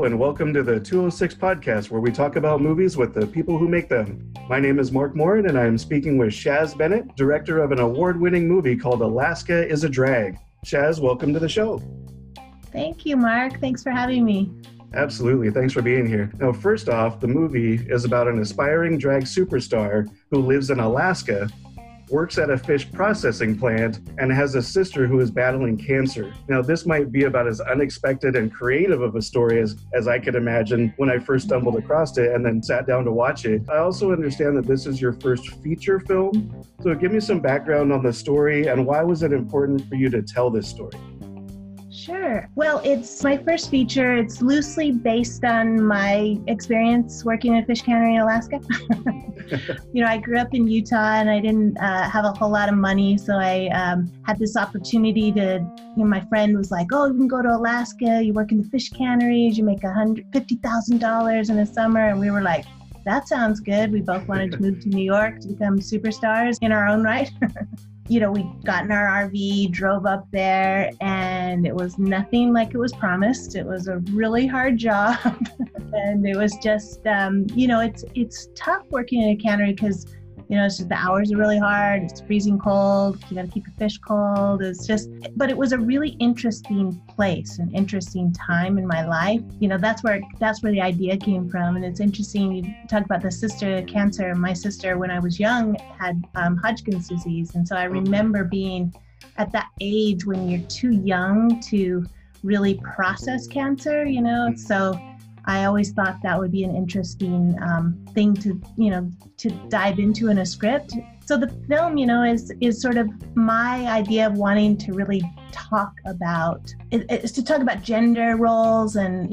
Hello and welcome to the 206 Podcast, where we talk about movies with the people who make them. My name is Mark Morin, and I am speaking with Shaz Bennett, director of an award-winning movie called Alaska is a Drag. Shaz, welcome to the show. Thank you, Mark. Thanks for having me. Absolutely. Thanks for being here. Now, first off, the movie is about an aspiring drag superstar who lives in Alaska, works at a fish processing plant, and has a sister who is battling cancer. Now, this might be about as unexpected and creative of a story as I could imagine when I first stumbled across it and then sat down to watch it. I also understand that this is your first feature film. So give me some background on the story and why was it important for you to tell this story? Sure. Well, it's my first feature. It's loosely based on my experience working in a fish cannery in Alaska. I grew up in Utah and I didn't have a whole lot of money. So I had this opportunity to, my friend was like, oh, you can go to Alaska, you work in the fish canneries, you make $150,000 in a summer. And we were like, that sounds good. We both wanted to move to New York to become superstars in our own right. We got in our RV, drove up there, and it was nothing like it was promised. It was a really hard job. And it was just, it's tough working in a cannery because, it's just the hours are really hard. It's freezing cold. You got to keep the fish cold. But it was a really interesting place, an interesting time in my life. That's where the idea came from. And it's interesting you talk about the sister cancer. My sister, when I was young, had Hodgkin's disease, and so I remember being at that age when you're too young to really process cancer. So I always thought that would be an interesting thing to dive into in a script. So the film, is sort of my idea of wanting to really talk about, it's to talk about gender roles and,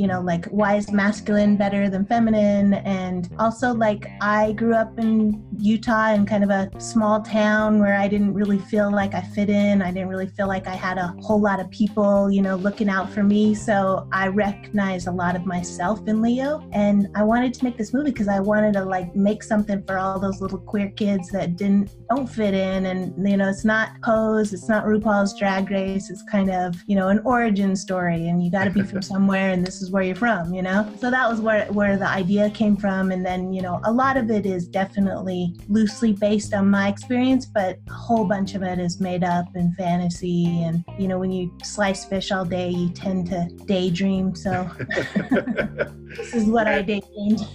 why is masculine better than feminine? And also I grew up in Utah in kind of a small town where I didn't really feel like I fit in. I didn't really feel like I had a whole lot of people, looking out for me. So I recognized a lot of myself in Leo. And I wanted to make this movie because I wanted to make something for all those little queer kids that don't fit in. And, it's not Pose, it's not RuPaul's Drag Race. It's kind of, an origin story and you got to be from somewhere and this is where you're from, So that was where the idea came from. And then, a lot of it is definitely loosely based on my experience, but a whole bunch of it is made up and fantasy. And, when you slice fish all day, you tend to daydream. So this is what I daydreamed.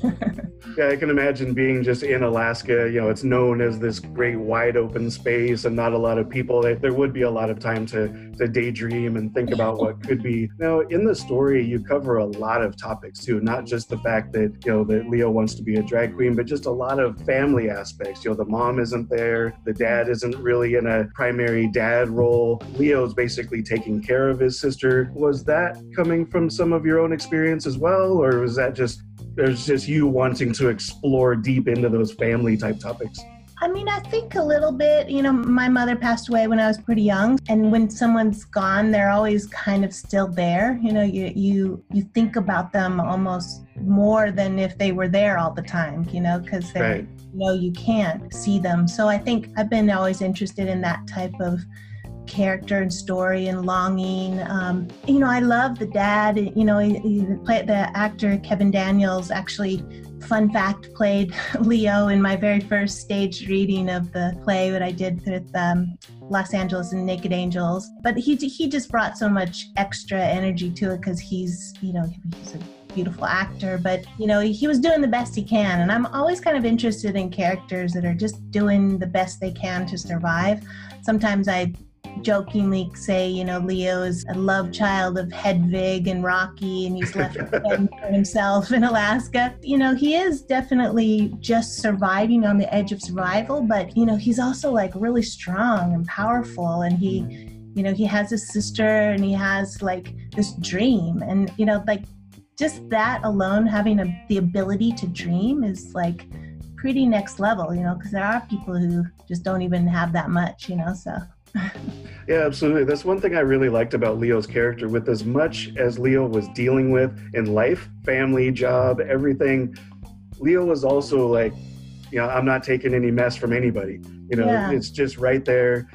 Yeah, I can imagine being just in Alaska, it's known as this great wide open space and not a lot of people. There would be a lot of time to daydream and think about what could be. Now, in the story, you cover a lot of topics too, not just the fact that, that Leo wants to be a drag queen, but just a lot of family aspects. The mom isn't there, the dad isn't really in a primary dad role. Leo's basically taking care of his sister. Was that coming from some of your own experience as well, or was that just there's just you wanting to explore deep into those family type topics? I think a little bit, my mother passed away when I was pretty young, and when someone's gone, they're always kind of still there. You think about them almost more than if they were there all the time, because they know you can't see them. So I think I've been always interested in that type of character and story and longing. I love the dad. The actor Kevin Daniels actually, fun fact, played Leo in my very first staged reading of the play that I did with Los Angeles and Naked Angels. But he just brought so much extra energy to it because he's a beautiful actor. But he was doing the best he can, and I'm always kind of interested in characters that are just doing the best they can to survive. Sometimes I jokingly say, Leo is a love child of Hedvig and Rocky, and he's left for himself in Alaska. He is definitely just surviving on the edge of survival, but, he's also really strong and powerful, and he has his sister and he has this dream, and, just that alone, having the ability to dream is pretty next level, because there are people who just don't even have that much, so. Yeah, absolutely. That's one thing I really liked about Leo's character. With as much as Leo was dealing with in life, family, job, everything, Leo was also I'm not taking any mess from anybody. It's just right there.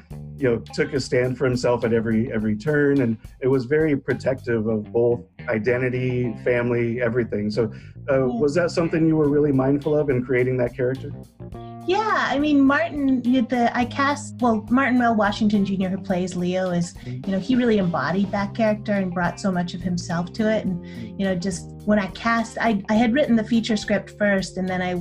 Took a stand for himself at every turn, and it was very protective of both identity, family, everything. So was that something you were really mindful of in creating that character? Yeah, I mean, Martin Mel Washington Jr., who plays Leo, is, you know, he really embodied that character and brought so much of himself to it. And, you know, just when I cast, I had written the feature script first, and then I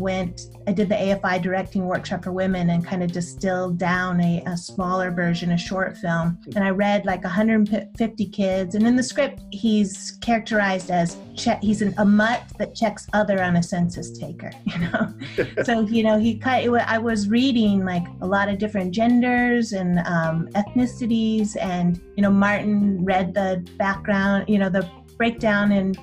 did the AFI Directing Workshop for Women and kind of distilled down a smaller version, a short film. And I read like 150 kids. And in the script, he's characterized as he's a mutt that checks other on a census taker, you know? So, you know, I was reading like a lot of different genders and ethnicities, and, you know, Martin read the background, you know, the breakdown and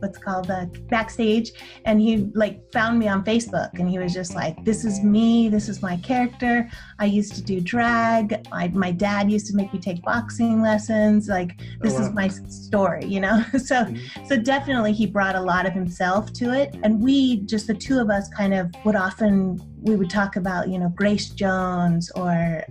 what's called the backstage, and he like found me on Facebook, and he was just like, this is me, this is my character. I used to do drag. My dad used to make me take boxing lessons. Like, this is my story, you know? So definitely he brought a lot of himself to it. And the two of us kind of we would talk about, you know, Grace Jones or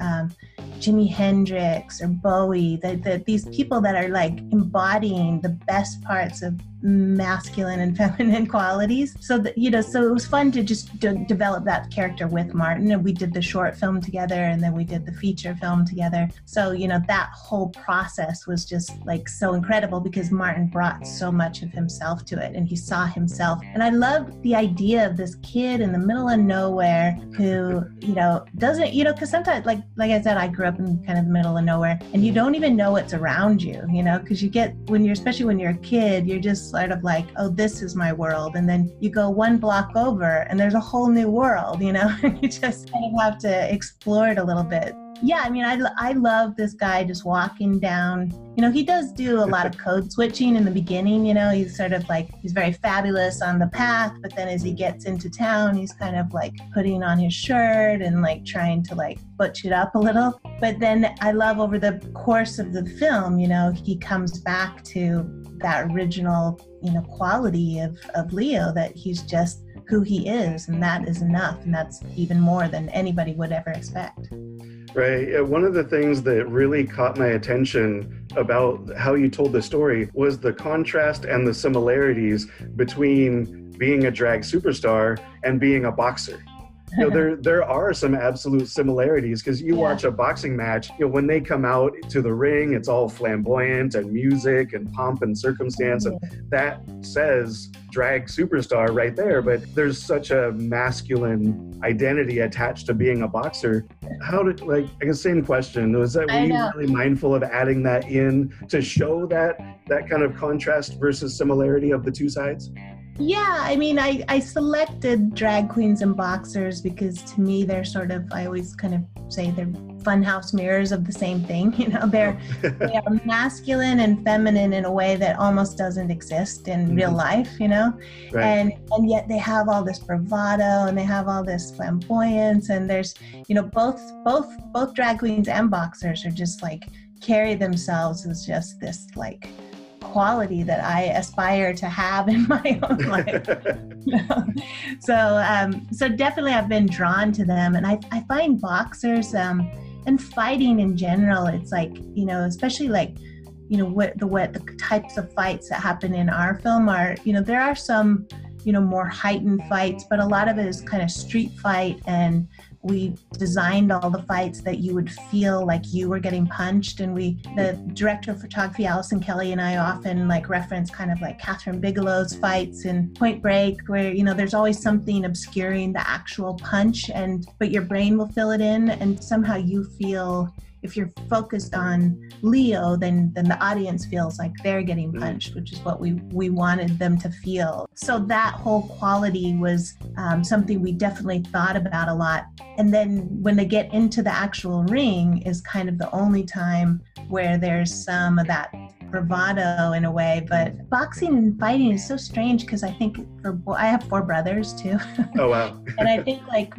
Jimi Hendrix or Bowie, these people that are like embodying the best parts of masculine and feminine qualities. So, so it was fun to just develop that character with Martin. And we did the short film together, and then we did the feature film together. So, you know, that whole process was just like so incredible because Martin brought so much of himself to it, and he saw himself. And I loved the idea of this kid in the middle of nowhere who, you know, doesn't, you know, because sometimes, like I said, I grew up in kind of the middle of nowhere, and you don't even know what's around you, you know, because especially when you're a kid, you're just sort of like, oh, this is my world. And then you go one block over and there's a whole new world, you know, you just kind of have to explore it a little bit. Yeah, I mean, I love this guy just walking down. You know, he does do a lot of code switching in the beginning, you know, he's sort of like, he's very fabulous on the path, but then as he gets into town, he's kind of like putting on his shirt and like trying to like butch it up a little. But then I love over the course of the film, you know, he comes back to that original, you know, quality of Leo, that he's just who he is, and that is enough, and that's even more than anybody would ever expect. Right. One of the things that really caught my attention about how you told the story was the contrast and the similarities between being a drag superstar and being a boxer. You know, there are some absolute similarities, because you watch a boxing match, you know, when they come out to the ring, it's all flamboyant and music and pomp and circumstance, and that says drag superstar right there, but there's such a masculine identity attached to being a boxer. How did, like, I guess same question, was that, were you really mindful of adding that in to show that kind of contrast versus similarity of the two sides? Yeah, I mean, I selected drag queens and boxers because to me they're sort of, I always kind of say they're funhouse mirrors of the same thing, you know, they are masculine and feminine in a way that almost doesn't exist in real life, you know, right. And yet they have all this bravado and they have all this flamboyance, and there's, you know, both drag queens and boxers are just like, carry themselves as just this like quality that I aspire to have in my own life. So definitely I've been drawn to them, and I find boxers and fighting in general, it's like, you know, especially like, you know, what the types of fights that happen in our film are, you know, there are some, you know, more heightened fights, but a lot of it is kind of street fight, and we designed all the fights that you would feel like you were getting punched. And the director of photography, Allison Kelly, and I often like reference kind of like Catherine Bigelow's fights in Point Break, where, you know, there's always something obscuring the actual punch, but your brain will fill it in, and somehow you feel, if you're focused on Leo, then the audience feels like they're getting punched, which is what we wanted them to feel. So that whole quality was something we definitely thought about a lot. And then when they get into the actual ring is kind of the only time where there's some of that bravado in a way. But boxing and fighting is so strange, because I think I have 4 brothers too. Oh, wow. And I think like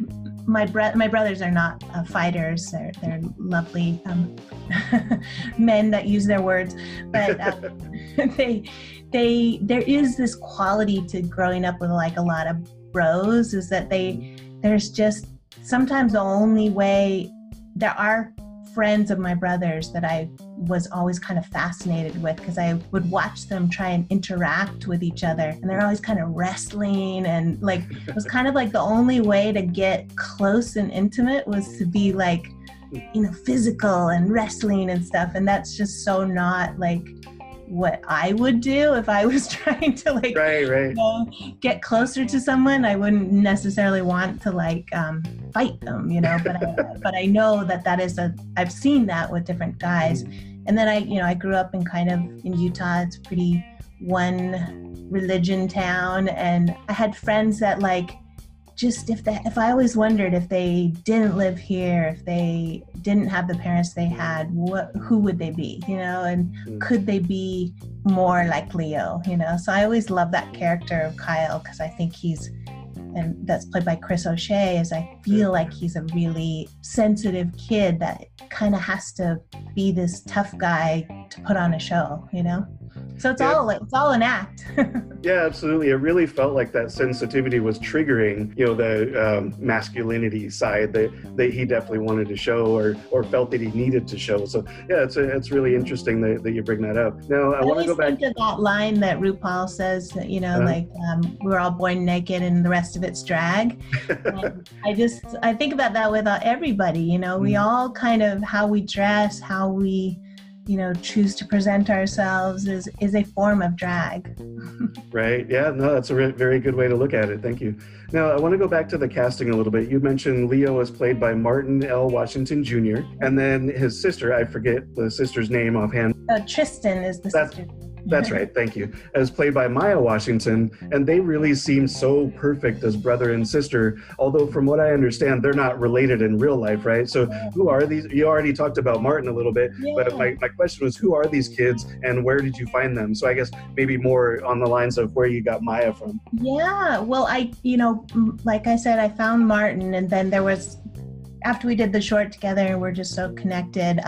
my brothers are not fighters. They're lovely men that use their words, but there is this quality to growing up with like a lot of bros, is that there's just sometimes the only way there are friends of my brother's that I was always kind of fascinated with, because I would watch them try and interact with each other, and they're always kind of wrestling, and like it was kind of like the only way to get close and intimate was to be like, you know, physical and wrestling and stuff, and that's just so not like what I would do if I was trying to like you know, get closer to someone. I wouldn't necessarily want to like fight them, you know, but I know that is I've seen that with different guys. And then I grew up in kind of in Utah, it's pretty one religion town, and I had friends that like just if I always wondered if they didn't live here, if they didn't have the parents they had, who would they be, you know, and could they be more like Leo, you know? So I always love that character of Kyle, because I think and that's played by Chris O'Shea, is I feel like he's a really sensitive kid that kind of has to be this tough guy to put on a show, you know? So it's all an act. Yeah, absolutely. It really felt like that sensitivity was triggering, you know, the masculinity side that he definitely wanted to show or felt that he needed to show. So yeah, it's really interesting that you bring that up. Now, I want to go back to that line that RuPaul says, that, you know, like we're all born naked and the rest of it's drag. I think about that with everybody, you know, we all kind of, how we dress, how we, you know, choose to present ourselves is a form of drag. Right. Yeah, no, that's a very good way to look at it. Thank you. Now, I want to go back to the casting a little bit. You mentioned Leo was played by Martin L. Washington Jr. And then his sister, I forget the sister's name offhand. Tristan is the sister. That's right. Thank you. As played by Maya Washington, and they really seem so perfect as brother and sister. Although, from what I understand, they're not related in real life, right? So, who are these? You already talked about Martin a little bit, but my question was, who are these kids, and where did you find them? So, I guess maybe more on the lines of where you got Maya from. Yeah. Well, like I said, I found Martin, and then there was, after we did the short together, and we're just so connected.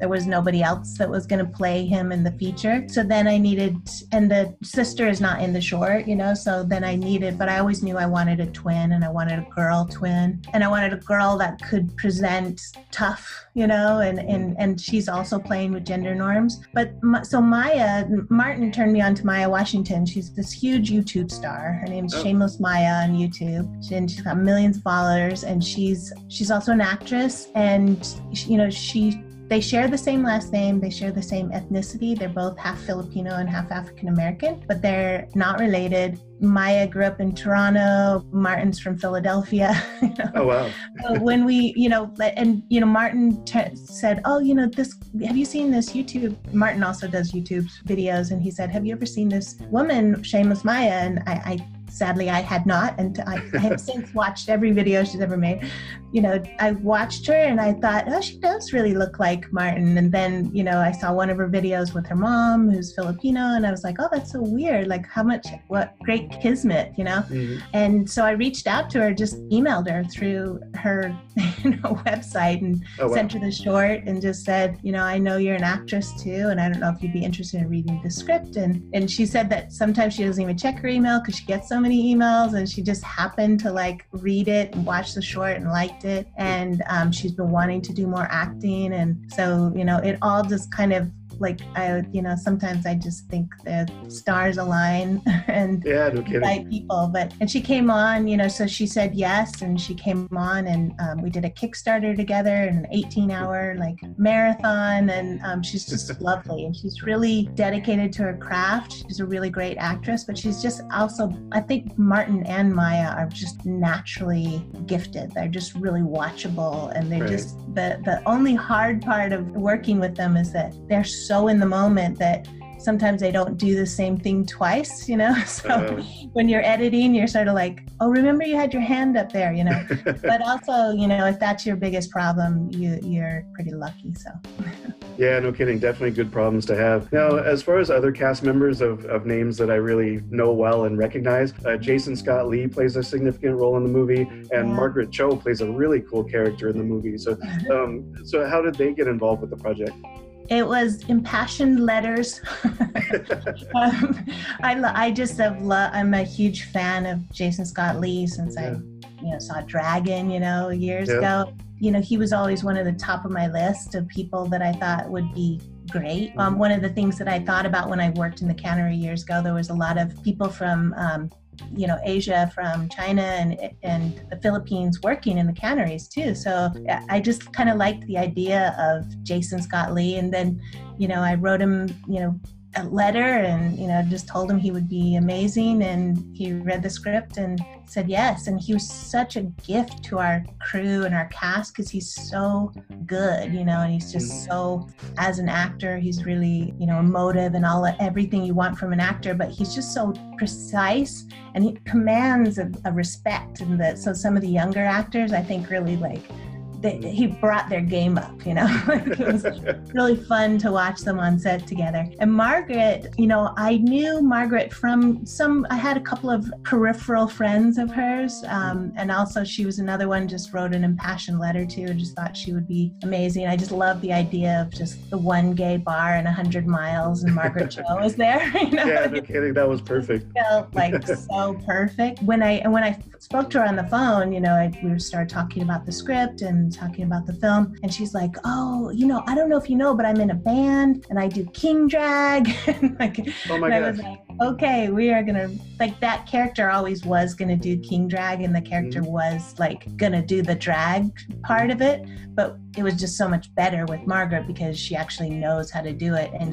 There was nobody else that was going to play him in the feature. So then I needed, and the sister is not in the short, you know, so then but I always knew I wanted a twin, and I wanted a girl twin, and I wanted a girl that could present tough, you know, and she's also playing with gender norms. But so Martin turned me on to Maya Washington. She's this huge YouTube star. Her name's Shameless Maya on YouTube. And she's got millions of followers, and she's also an actress, and you know, they share the same last name, they share the same ethnicity, they're both half Filipino and half African American, but they're not related. Maya grew up in Toronto, Martin's from Philadelphia. You know? Oh, wow. When we, you know, and, you know, Martin said, oh, you know, have you seen this YouTube? Martin also does YouTube videos, and he said, have you ever seen this woman, Shameless Maya? And sadly, I had not, and I have since watched every video she's ever made. You know, I watched her, and I thought, oh, she does really look like Martin. And then, you know, I saw one of her videos with her mom, who's Filipino, and I was like, oh, that's so weird. Like, what great kismet, you know? Mm-hmm. And so I reached out to her, just emailed her through her, you know, website, and sent her the short, and just said, you know, I know you're an actress too, and I don't know if you'd be interested in reading the script. And she said that sometimes she doesn't even check her email, because she gets so many emails, and she just happened to like read it and watch the short and liked it, and she's been wanting to do more acting, and so, you know, it all just kind of like, you know, sometimes I just think the stars align and the right people. And she came on, you know, so she said yes, and she came on, and we did a Kickstarter together and an 18-hour like marathon, and she's just lovely, and she's really dedicated to her craft. She's a really great actress, but she's just also, I think Martin and Maya are just naturally gifted. They're just really watchable, and they're just the only hard part of working with them is that they're so in the moment that sometimes they don't do the same thing twice, you know? So when you're editing, you're sort of like, oh, remember you had your hand up there, you know? But also, you know, if that's your biggest problem, you're pretty lucky, so. Yeah, no kidding. Definitely good problems to have. Now, as far as other cast members of names that I really know well and recognize, Jason Scott Lee plays a significant role in the movie, and Margaret Cho plays a really cool character in the movie. So, so how did they get involved with the project? It was impassioned letters. I just I'm a huge fan of Jason Scott Lee since I, you know, saw Dragon, you know, years ago. you know, he was always one of the top of my list of people that I thought would be great. One of the things that I thought about when I worked in the cannery years ago, there was a lot of people from, you know, Asia, from China and the Philippines working in the canneries too. So I just kind of liked the idea of Jason Scott Lee. And then, you know, I wrote him, you know, a letter and, you know, just told him he would be amazing. And he read the script and said yes. And he was such a gift to our crew and our cast because he's so good, you know, and he's just so, as an actor, he's really, you know, emotive and all, everything you want from an actor, but he's just so precise and he commands a respect. And that, so some of the younger actors, I think, really like, he brought their game up, you know. It was really fun to watch them on set together. And Margaret, you know, I knew Margaret from I had a couple of peripheral friends of hers. And also she was another one, just wrote an impassioned letter to, and just thought she would be amazing. I just love the idea of just the one gay bar in 100 miles and Margaret Cho is there. You know? Yeah, no kidding. That was perfect. It felt like so perfect. When I spoke to her on the phone, you know, we started talking about the script and talking about the film, and she's like, oh, you know, I don't know if you know, but I'm in a band and I do king drag. And like, oh my gosh. I was like, okay, we are gonna, like, that character always was gonna do king drag, and the character was like gonna do the drag part of it, but it was just so much better with Margaret because she actually knows how to do it. And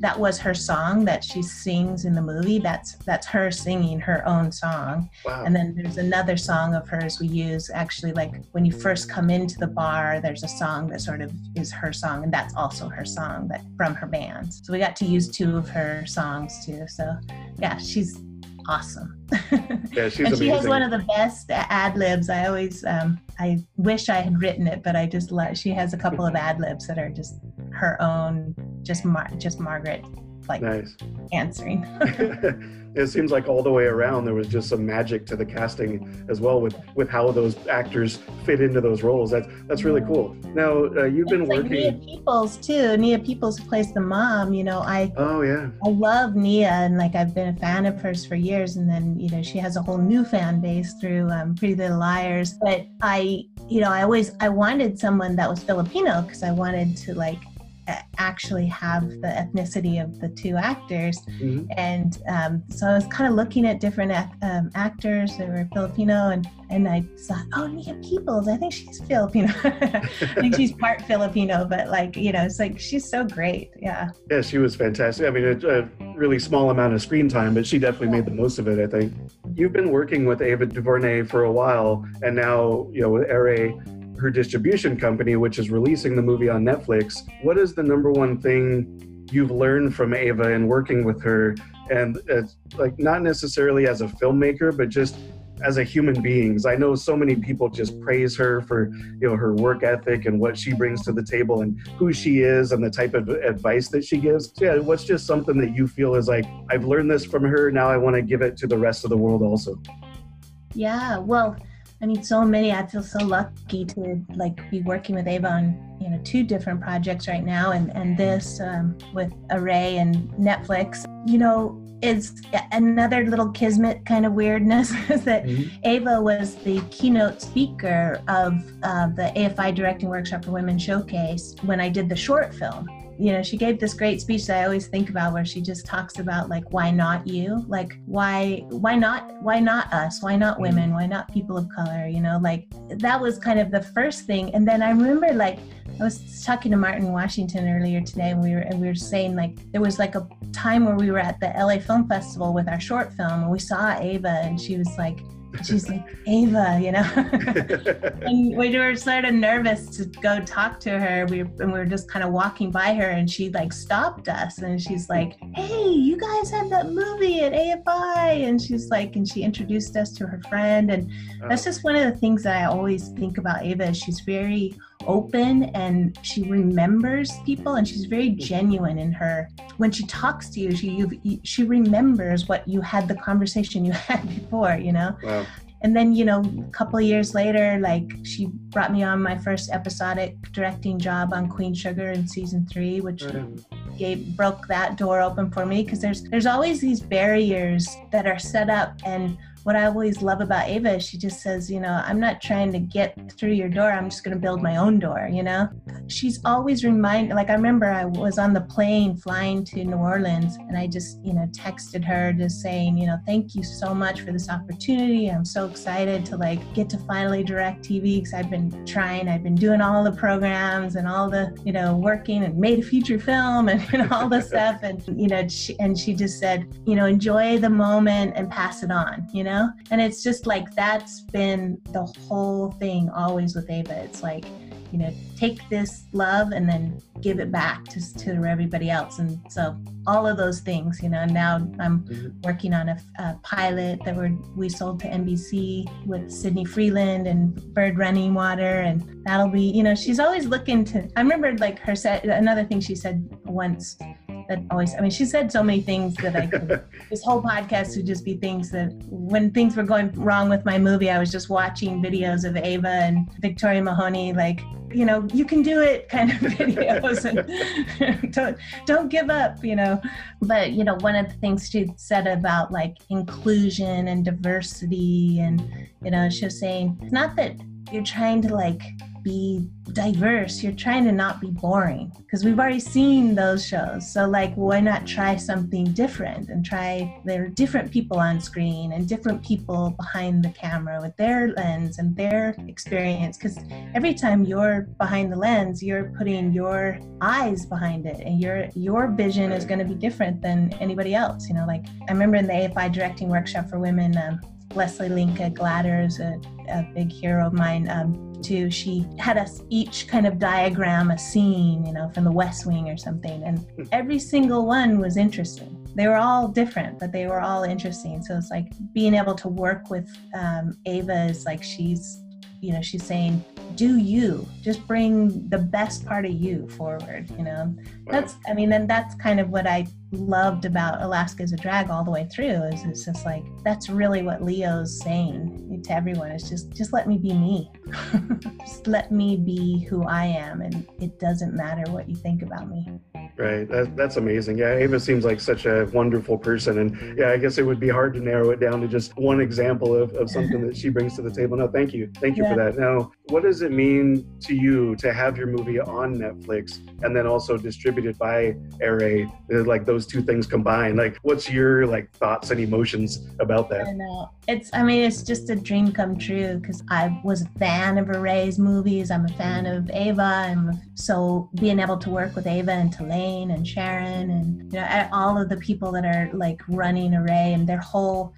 that was her song that she sings in the movie. That's her singing her own song. Wow. And then there's another song of hers we use actually, like when you first come into the bar, there's a song that sort of is her song, and that's also her song that from her band. So we got to use two of her songs too. So yeah, she's awesome. Yeah, she's and amazing. She has one of the best ad-libs. I always, I wish I had written it, but I just love, she has a couple of ad-libs that are just her own, just Margaret, like, nice. Answering. It seems like all the way around, there was just some magic to the casting as well with how those actors fit into those roles. That's really cool. Now, you've been working... Nia Peoples, too. Nia Peoples plays the mom, you know. Oh, yeah. I love Nia, and, like, I've been a fan of hers for years, and then, you know, she has a whole new fan base through Pretty Little Liars. But I wanted someone that was Filipino because I wanted to, like, actually have the ethnicity of the two actors. And so I was kind of looking at different actors that were Filipino, and I thought, oh, Nia Peoples, I think she's Filipino. I think she's part Filipino, but, like, you know, it's like, she's so great. Yeah. Yeah, she was fantastic. I mean, a really small amount of screen time, but she definitely made the most of it, I think. You've been working with Ava DuVernay for a while, and now, you know, with Array, her distribution company, which is releasing the movie on Netflix. What is the number one thing you've learned from Ava in working with her? And it's like, not necessarily as a filmmaker, but just as a human being. I know so many people just praise her for, you know, her work ethic and what she brings to the table and who she is and the type of advice that she gives. So yeah, what's just something that you feel is like, I've learned this from her, now I want to give it to the rest of the world also? Yeah, well, I mean, so many. I feel so lucky to, like, be working with Ava on, you know, two different projects right now, and this with Array and Netflix. You know, it's another little kismet kind of weirdness is that Ava was the keynote speaker of the AFI Directing Workshop for Women showcase when I did the short film. You know, she gave this great speech that I always think about, where she just talks about, like, why not you? Like, why not us? Why not women? Why not people of color? You know, like, that was kind of the first thing. And then I remember, like, I was talking to Martin Washington earlier today, and we were saying, like, there was, like, a time where we were at the LA Film Festival with our short film, and we saw Ava, and she was like, she's like, Ava, you know. And we were sort of nervous to go talk to her. We were just kind of walking by her, and she, like, stopped us, and she's like, hey, you guys had that movie at AFI. And she's like, and she introduced us to her friend. And that's just one of the things that I always think about Ava. She's very open, and she remembers people, and she's very genuine in her. When she talks to you, she remembers what you had, the conversation you had before, you know? Wow. And then, you know, a couple of years later, like, she brought me on my first episodic directing job on Queen Sugar in season 3, which broke that door open for me, because there's always these barriers that are set up, and what I always love about Ava. She just says, you know, I'm not trying to get through your door. I'm just going to build my own door, you know? She's always reminded, like I remember I was on the plane flying to New Orleans and I just, you know, texted her just saying, you know, thank you so much for this opportunity. I'm so excited to like get to finally direct TV because I've been doing all the programs and all the, you know, working and made a feature film and all the stuff. And, you know, she just said, you know, enjoy the moment and pass it on, you know? And it's just like, that's been the whole thing always with Ava. It's like, you know, take this love and then give it back to everybody else. And so all of those things, you know, now I'm working on a pilot that we sold to NBC with Sydney Freeland and Bird Running Water. And that'll be, you know, she's always looking to, I remember like her said, another thing she said once that always, I mean, she said so many things that I could, this whole podcast would just be things that when things were going wrong with my movie, I was just watching videos of Ava and Victoria Mahoney, like, you know, you can do it kind of videos and don't give up, you know. But, you know, one of the things she said about like inclusion and diversity and, you know, she was saying, it's not that you're trying to like be diverse, you're trying to not be boring because we've already seen those shows. So like, why not try something different and try, there are different people on screen and different people behind the camera with their lens and their experience, because every time you're behind the lens, you're putting your eyes behind it and your vision is going to be different than anybody else. You know, like I remember in the AFI Directing Workshop for Women, Leslie Linka Glatter is a big hero of mine too. She had us each kind of diagram a scene, you know, from the West Wing or something, and every single one was interesting. They were all different, but they were all interesting. So it's like being able to work with Ava is like she's, you know, she's saying, do you, just bring the best part of you forward, you know? Wow. That's, I mean, and that's kind of what I loved about Alaska is a Drag all the way through, is it's just like, that's really what Leo's saying to everyone. It's just let me be me. Just let me be who I am, and it doesn't matter what you think about me. Right, that's amazing. Yeah, Ava seems like such a wonderful person. And yeah, I guess it would be hard to narrow it down to just one example of something that she brings to the table. No, thank you. Thank you for that. Now, what does it mean to you to have your movie on Netflix and then also distributed by Array? Like those two things combined, like what's your like thoughts and emotions about that? I know. It's just a dream come true because I was a fan of Array's movies. I'm a fan of Ava. And so being able to work with Ava and Tulane and Sharon and, you know, all of the people that are like running Array, and their whole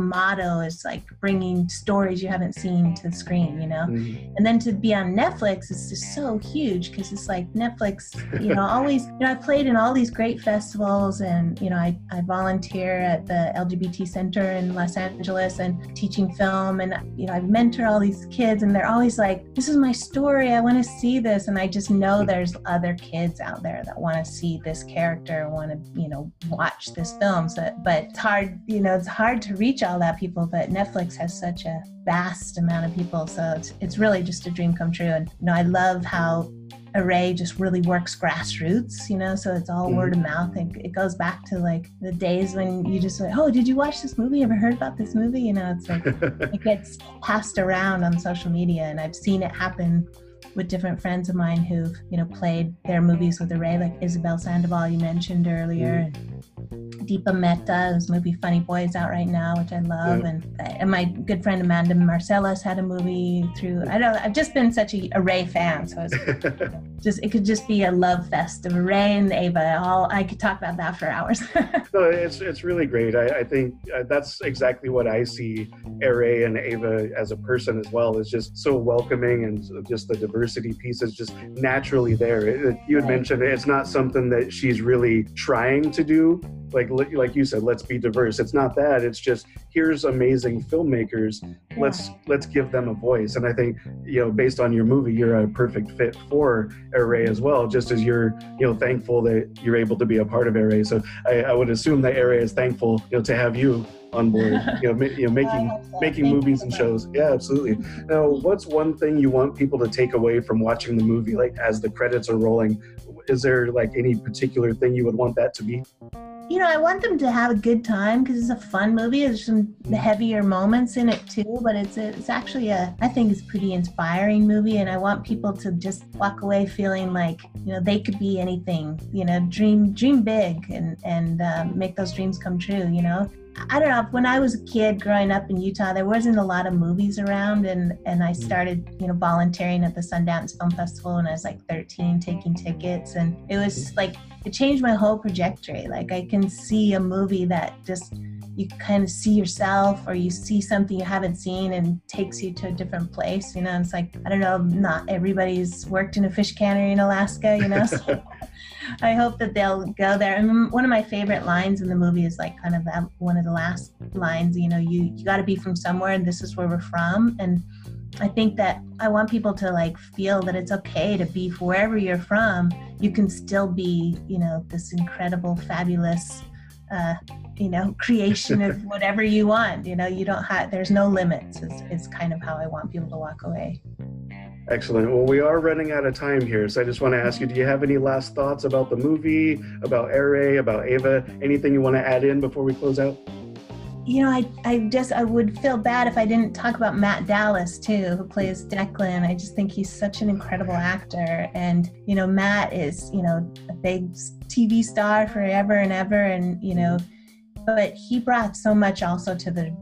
motto is like bringing stories you haven't seen to the screen, you know. Mm-hmm. And then to be on Netflix is just so huge because it's like Netflix, you know, always, you know, I played in all these great festivals and, you know, I volunteer at the LGBT Center in Los Angeles and teaching film, and, you know, I mentor all these kids and they're always like, this is my story, I want to see this. And I just know there's other kids out there that want to see this character, want to, you know, watch this film. So, but it's hard, you know, it's hard to reach all that people, but Netflix has such a vast amount of people. So it's really just a dream come true. And, you know, I love how Array just really works grassroots, you know, so it's all word of mouth. It goes back to like the days when you just went, oh, did you watch this movie? Ever heard about this movie? You know, it's like, it gets passed around on social media, and I've seen it happen with different friends of mine who've, you know, played their movies with Array, like Isabel Sandoval, you mentioned earlier, Deepa Mehta, whose movie Funny Boy is out right now, which I love, and my good friend Amanda Marcellus had a movie through, I don't know, I've just been such a Array fan, so it could just be a love fest of Array and Ava. I could talk about that for hours. No, it's really great. I think that's exactly what I see Array and Ava as a person as well. It's just so welcoming, and just the diversity piece is just naturally there. You had mentioned it's not something that she's really trying to do. Like you said, let's be diverse. It's not that. It's just, here's amazing filmmakers. Let's give them a voice. And I think, you know, based on your movie, you're a perfect fit for Array as well, just as you're, you know, thankful that you're able to be a part of Array. So I would assume that Array is thankful, you know, to have you on board, you know, making movies and shows. Yeah, absolutely. Now, what's one thing you want people to take away from watching the movie, like as the credits are rolling? Is there like any particular thing you would want that to be? you know, I want them to have a good time because it's a fun movie. There's some heavier moments in it too, but it's actually I think it's a pretty inspiring movie, and I want people to just walk away feeling like, you know, they could be anything, you know, dream big and make those dreams come true, you know. I don't know, when I was a kid growing up in Utah, there wasn't a lot of movies around, and I started, you know, volunteering at the Sundance Film Festival when I was like 13, taking tickets, and it was like, it changed my whole trajectory. Like, I can see a movie that just, you kind of see yourself, or you see something you haven't seen and takes you to a different place, you know. It's like, I don't know, not everybody's worked in a fish cannery in Alaska, you know, so I hope that they'll go there. And one of my favorite lines in the movie is like kind of that, one of the last lines, you know, you got to be from somewhere, and this is where we're from. And I think that I want people to like feel that it's okay to be wherever you're from. You can still be, you know, this incredible, fabulous, you know, creation of whatever you want. You know, you don't have, there's no limits. It's kind of how I want people to walk away. Excellent. Well, we are running out of time here, so I just want to ask you, do you have any last thoughts about the movie, about Array, about Ava, anything you want to add in before we close out? You know, I would feel bad if I didn't talk about Matt Dallas too, who plays Declan. I just think he's such an incredible actor. And, you know, Matt is, you know, a big TV star forever and ever. And, you know, but he brought so much also to the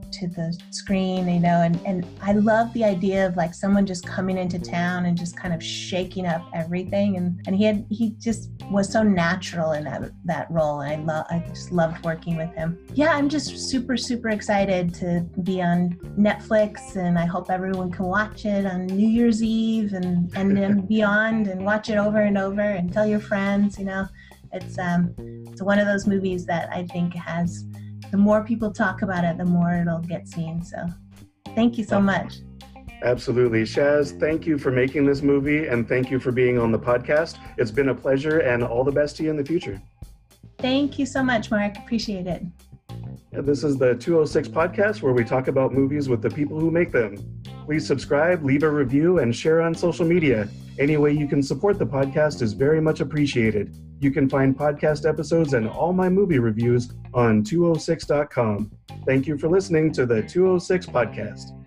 screen, you know, and I love the idea of like someone just coming into town and just kind of shaking up everything, and he just was so natural in that role. I just loved working with him. Yeah, I'm just super, super excited to be on Netflix, and I hope everyone can watch it on New Year's Eve and then beyond, and watch it over and over and tell your friends, you know. It's one of those movies that I think has, the more people talk about it, the more it'll get seen. So thank you so much. Absolutely. Shaz, thank you for making this movie, and thank you for being on the podcast. It's been a pleasure, and all the best to you in the future. Thank you so much, Mark. Appreciate it. This is the 206 Podcast, where we talk about movies with the people who make them. Please subscribe, leave a review, and share on social media. Any way you can support the podcast is very much appreciated. You can find podcast episodes and all my movie reviews on 206.com. Thank you for listening to the 206 Podcast.